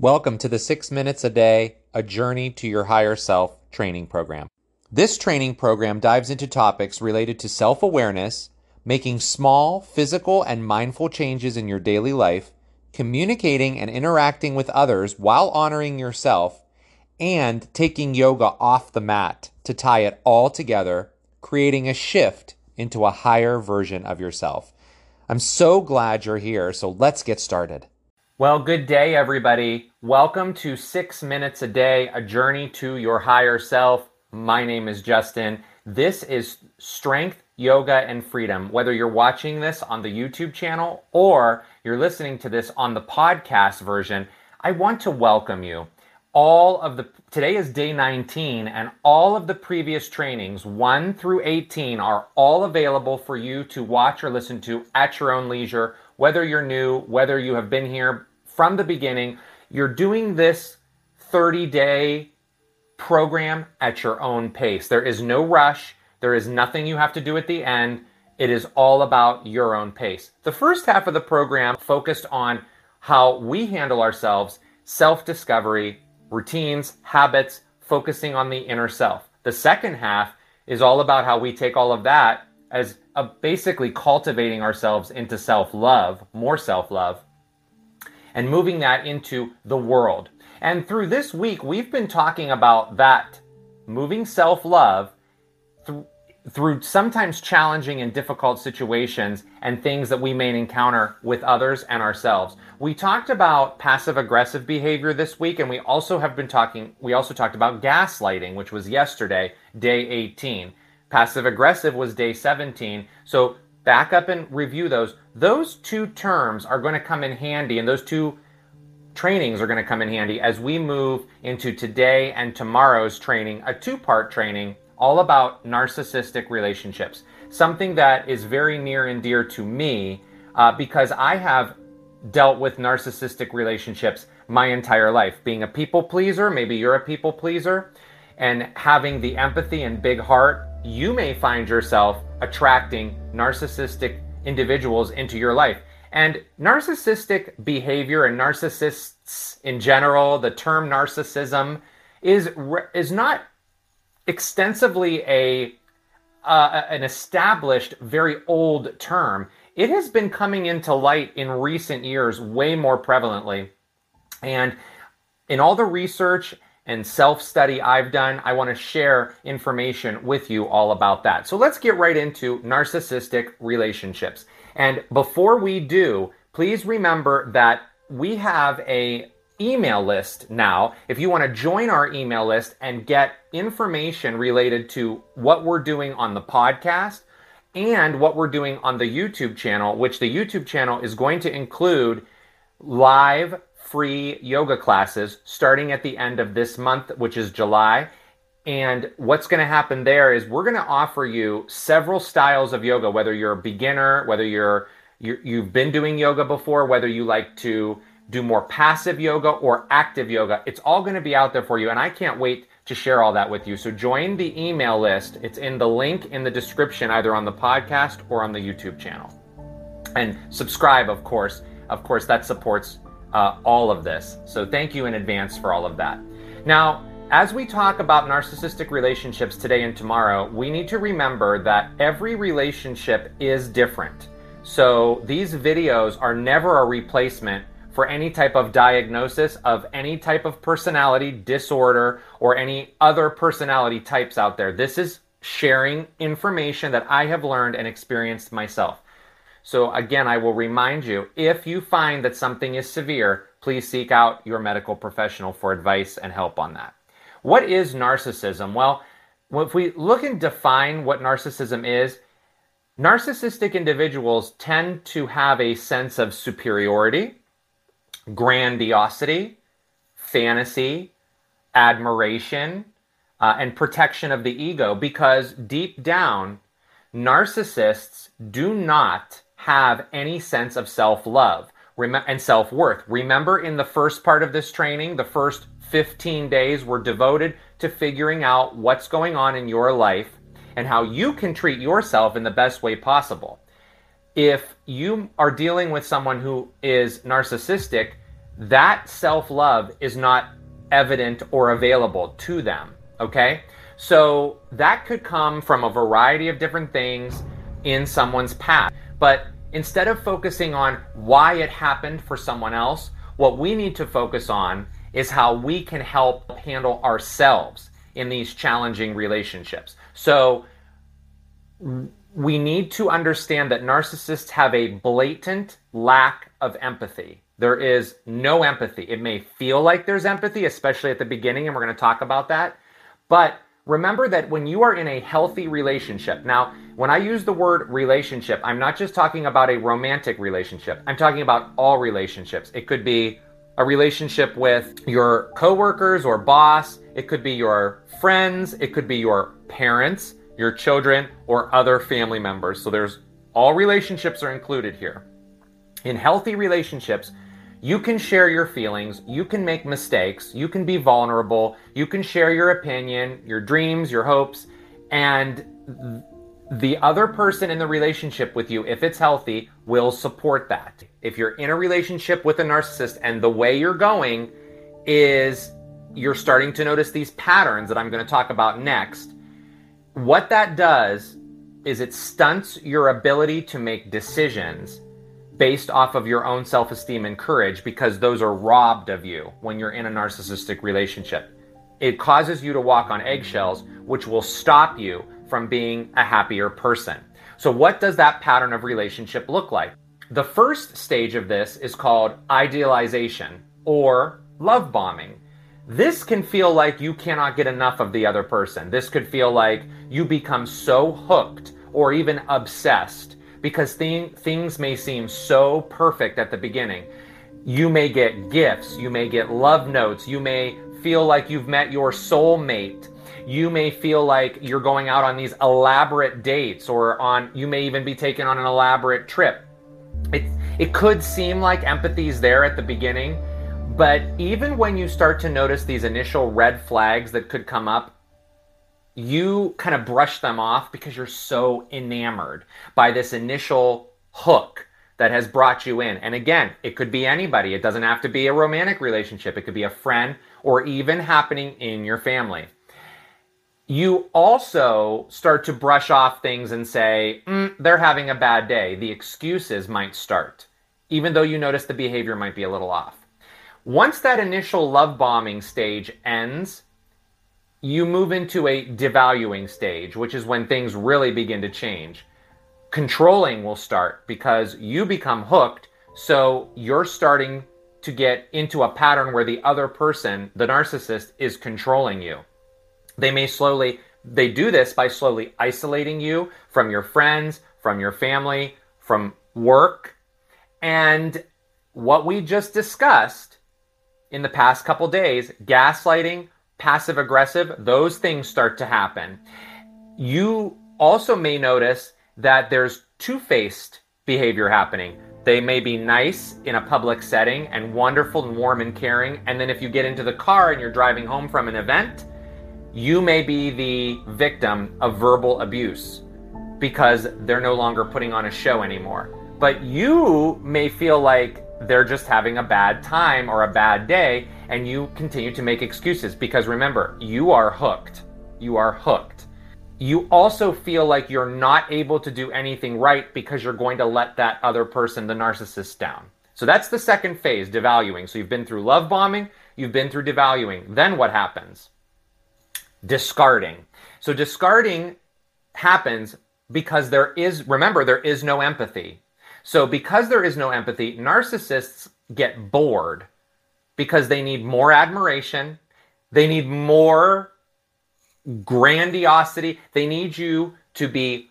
Welcome to the 6 Minutes a Day, A Journey to Your Higher Self training program. This training program dives into topics related to self-awareness, making small, physical, and mindful changes in your daily life, communicating and interacting with others while honoring yourself, and taking yoga off the mat to tie it all together, creating a shift into a higher version of yourself. I'm so glad you're here, so let's get started. Well, good day, everybody. Welcome to 6 Minutes a Day, A Journey to Your Higher Self. My name is Justin. This is Strength, Yoga, and Freedom. Whether you're watching this on the YouTube channel or you're listening to this on the podcast version, I want to welcome you. Today is day 19, and all of the previous trainings, 1 through 18, are all available for you to watch or listen to at your own leisure, whether you're new, whether you have been here from the beginning. You're doing this 30-day program at your own pace. There is no rush. There is nothing you have to do at the end. It is all about your own pace. The first half of the program focused on how we handle ourselves, self-discovery, routines, habits, focusing on the inner self. The second half is all about how we take all of that as basically cultivating ourselves into self-love, more self-love, and moving that into the world. And through this week, we've been talking about that, moving self-love through sometimes challenging and difficult situations and things that we may encounter with others and ourselves. We talked about passive-aggressive behavior this week, and we also talked about gaslighting, which was yesterday, day 18. Passive-aggressive was day 17. So back up and review those. Those two terms are going to come in handy, and those two trainings are going to come in handy as we move into today and tomorrow's training, a two-part training all about narcissistic relationships, something that is very near and dear to me because I have dealt with narcissistic relationships my entire life. Being a people pleaser, maybe you're a people pleaser, and having the empathy and big heart, you may find yourself attracting narcissistic individuals into your life. And narcissistic behavior and narcissists in general, the term narcissism is not extensively an established, very old term. It has been coming into light in recent years way more prevalently. And in all the research and self-study I've done, I want to share information with you all about that. So let's get right into narcissistic relationships. And before we do, please remember that we have an email list now. If you want to join our email list and get information related to what we're doing on the podcast and what we're doing on the YouTube channel, which the YouTube channel is going to include live free yoga classes starting at the end of this month, which is July. And what's going to happen there is we're going to offer you several styles of yoga, whether you're a beginner, whether you've been doing yoga before, whether you like to do more passive yoga or active yoga. It's all going to be out there for you, and I can't wait to share all that with you. So join the email list. It's in the link in the description, either on the podcast or on the YouTube channel. And subscribe, of course. Of course, that supports all of this. So thank you in advance for all of that. Now, as we talk about narcissistic relationships today and tomorrow, we need to remember that every relationship is different. So these videos are never a replacement for any type of diagnosis of any type of personality disorder or any other personality types out there. This is sharing information that I have learned and experienced myself. So again, I will remind you, if you find that something is severe, please seek out your medical professional for advice and help on that. What is narcissism? Well, if we look and define what narcissism is, narcissistic individuals tend to have a sense of superiority, grandiosity, fantasy, admiration, and protection of the ego, because deep down, narcissists do not have any sense of self-love and self-worth. Remember, in the first part of this training, the first 15 days were devoted to figuring out what's going on in your life and how you can treat yourself in the best way possible. If you are dealing with someone who is narcissistic, that self-love is not evident or available to them, okay? So that could come from a variety of different things in someone's past. But instead of focusing on why it happened for someone else, what we need to focus on is how we can help handle ourselves in these challenging relationships. So we need to understand that narcissists have a blatant lack of empathy. There is no empathy. It may feel like there's empathy, especially at the beginning, and we're going to talk about that. But remember that when you are in a healthy relationship, now, when I use the word relationship, I'm not just talking about a romantic relationship. I'm talking about all relationships. It could be a relationship with your coworkers or boss. It could be your friends. It could be your parents, your children, or other family members. So there's all relationships are included here. In healthy relationships, you can share your feelings, you can make mistakes, you can be vulnerable, you can share your opinion, your dreams, your hopes, and the other person in the relationship with you, if it's healthy, will support that. If you're in a relationship with a narcissist and the way you're going is you're starting to notice these patterns that I'm going to talk about next, what that does is it stunts your ability to make decisions based off of your own self-esteem and courage, because those are robbed of you when you're in a narcissistic relationship. It causes you to walk on eggshells, which will stop you from being a happier person. So what does that pattern of relationship look like? The first stage of this is called idealization or love bombing. This can feel like you cannot get enough of the other person. This could feel like you become so hooked or even obsessed because things may seem so perfect at the beginning. You may get gifts, you may get love notes, you may feel like you've met your soulmate, you may feel like you're going out on these elaborate dates, or you may even be taken on an elaborate trip. It could seem like empathy is there at the beginning, but even when you start to notice these initial red flags that could come up, you kind of brush them off because you're so enamored by this initial hook that has brought you in. And again, it could be anybody. It doesn't have to be a romantic relationship. It could be a friend or even happening in your family. You also start to brush off things and say, they're having a bad day. The excuses might start, even though you notice the behavior might be a little off. Once that initial love bombing stage ends, you move into a devaluing stage, which is when things really begin to change. Controlling will start because you become hooked, so you're starting to get into a pattern where the other person, the narcissist, is controlling you. They do this by slowly isolating you from your friends, from your family, from work. And what we just discussed in the past couple days, gaslighting, passive aggressive, those things start to happen. You also may notice that there's two-faced behavior happening. They may be nice in a public setting and wonderful and warm and caring. And then if you get into the car and you're driving home from an event, you may be the victim of verbal abuse because they're no longer putting on a show anymore. But you may feel like they're just having a bad time or a bad day, and you continue to make excuses because remember, you are hooked. You are hooked. You also feel like you're not able to do anything right because you're going to let that other person, the narcissist, down. So that's the second phase, devaluing. So you've been through love bombing, you've been through devaluing. Then what happens? Discarding. So discarding happens because there is no empathy. So because there is no empathy, narcissists get bored because they need more admiration. They need more grandiosity. They need you to be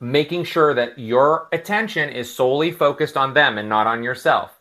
making sure that your attention is solely focused on them and not on yourself.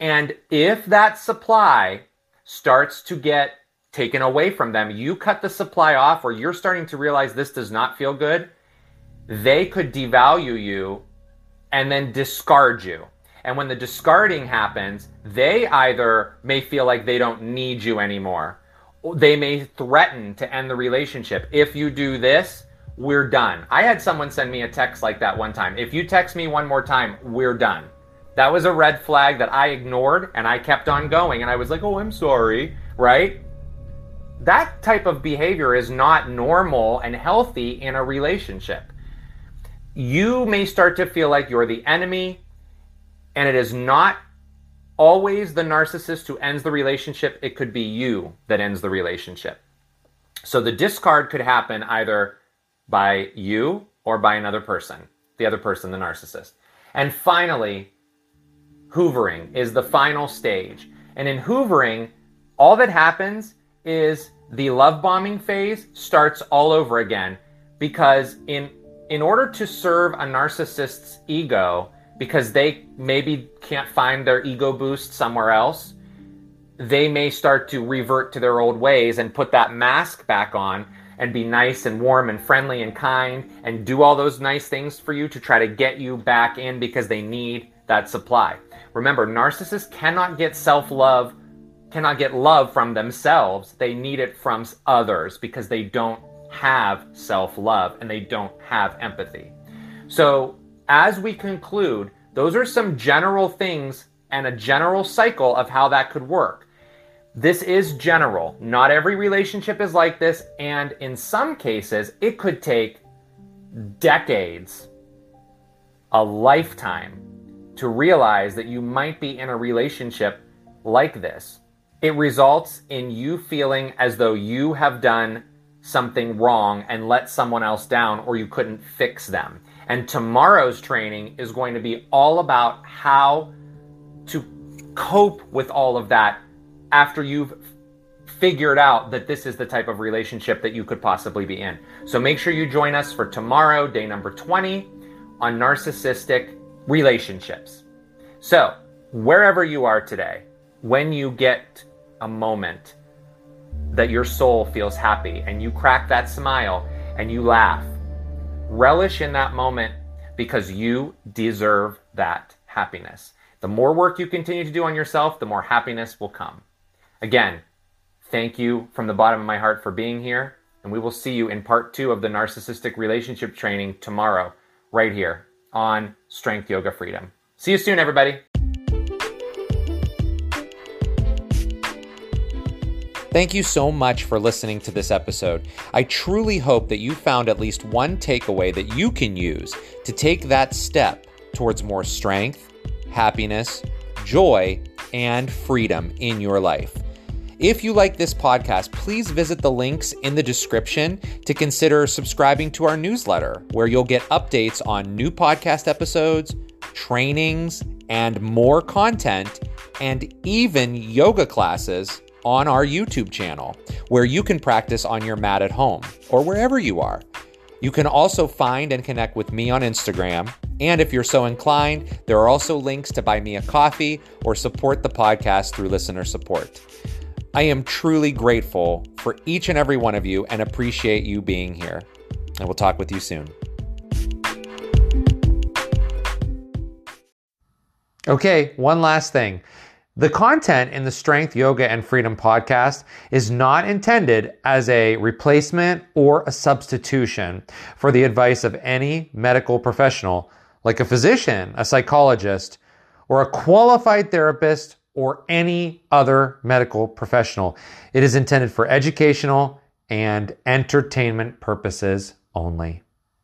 And if that supply starts to get taken away from them, you cut the supply off or you're starting to realize this does not feel good, they could devalue you and then discard you. And when the discarding happens, they either may feel like they don't need you anymore. They may threaten to end the relationship. If you do this, we're done. I had someone send me a text like that one time. If you text me one more time, we're done. That was a red flag that I ignored, and I kept on going, and I was like, oh, I'm sorry, right? That type of behavior is not normal and healthy in a relationship. You may start to feel like you're the enemy, and it is not always the narcissist who ends the relationship. It could be you that ends the relationship. So the discard could happen either by you or by another person, the other person, the narcissist. And finally, hoovering is the final stage. And in hoovering, all that happens is the love bombing phase starts all over again, because in order to serve a narcissist's ego, because they maybe can't find their ego boost somewhere else, they may start to revert to their old ways and put that mask back on and be nice and warm and friendly and kind and do all those nice things for you to try to get you back in, because they need that supply. Remember, narcissists cannot get self-love, cannot get love from themselves. They need it from others because they don't have self-love and they don't have empathy. So as we conclude, those are some general things and a general cycle of how that could work. This is general. Not every relationship is like this, and in some cases, it could take decades, a lifetime, to realize that you might be in a relationship like this. It results in you feeling as though you have done something wrong and let someone else down, or you couldn't fix them. And tomorrow's training is going to be all about how to cope with all of that after you've figured out that this is the type of relationship that you could possibly be in. So make sure you join us for tomorrow, day number 20, on narcissistic relationships. So wherever you are today, when you get a moment that your soul feels happy and you crack that smile and you laugh, relish in that moment, because you deserve that happiness. The more work you continue to do on yourself, the more happiness will come. Again, thank you from the bottom of my heart for being here, and we will see you in part 2 of the narcissistic relationship training tomorrow, right here on Strength Yoga Freedom. See you soon, everybody. Thank you so much for listening to this episode. I truly hope that you found at least one takeaway that you can use to take that step towards more strength, happiness, joy, and freedom in your life. If you like this podcast, please visit the links in the description to consider subscribing to our newsletter, where you'll get updates on new podcast episodes, trainings, and more content, and even yoga classes on our YouTube channel, where you can practice on your mat at home or wherever you are. You can also find and connect with me on Instagram. And if you're so inclined, there are also links to buy me a coffee or support the podcast through listener support. I am truly grateful for each and every one of you and appreciate you being here. And we'll talk with you soon. Okay, one last thing. The content in the Strength, Yoga, and Freedom podcast is not intended as a replacement or a substitution for the advice of any medical professional, like a physician, a psychologist, or a qualified therapist, or any other medical professional. It is intended for educational and entertainment purposes only.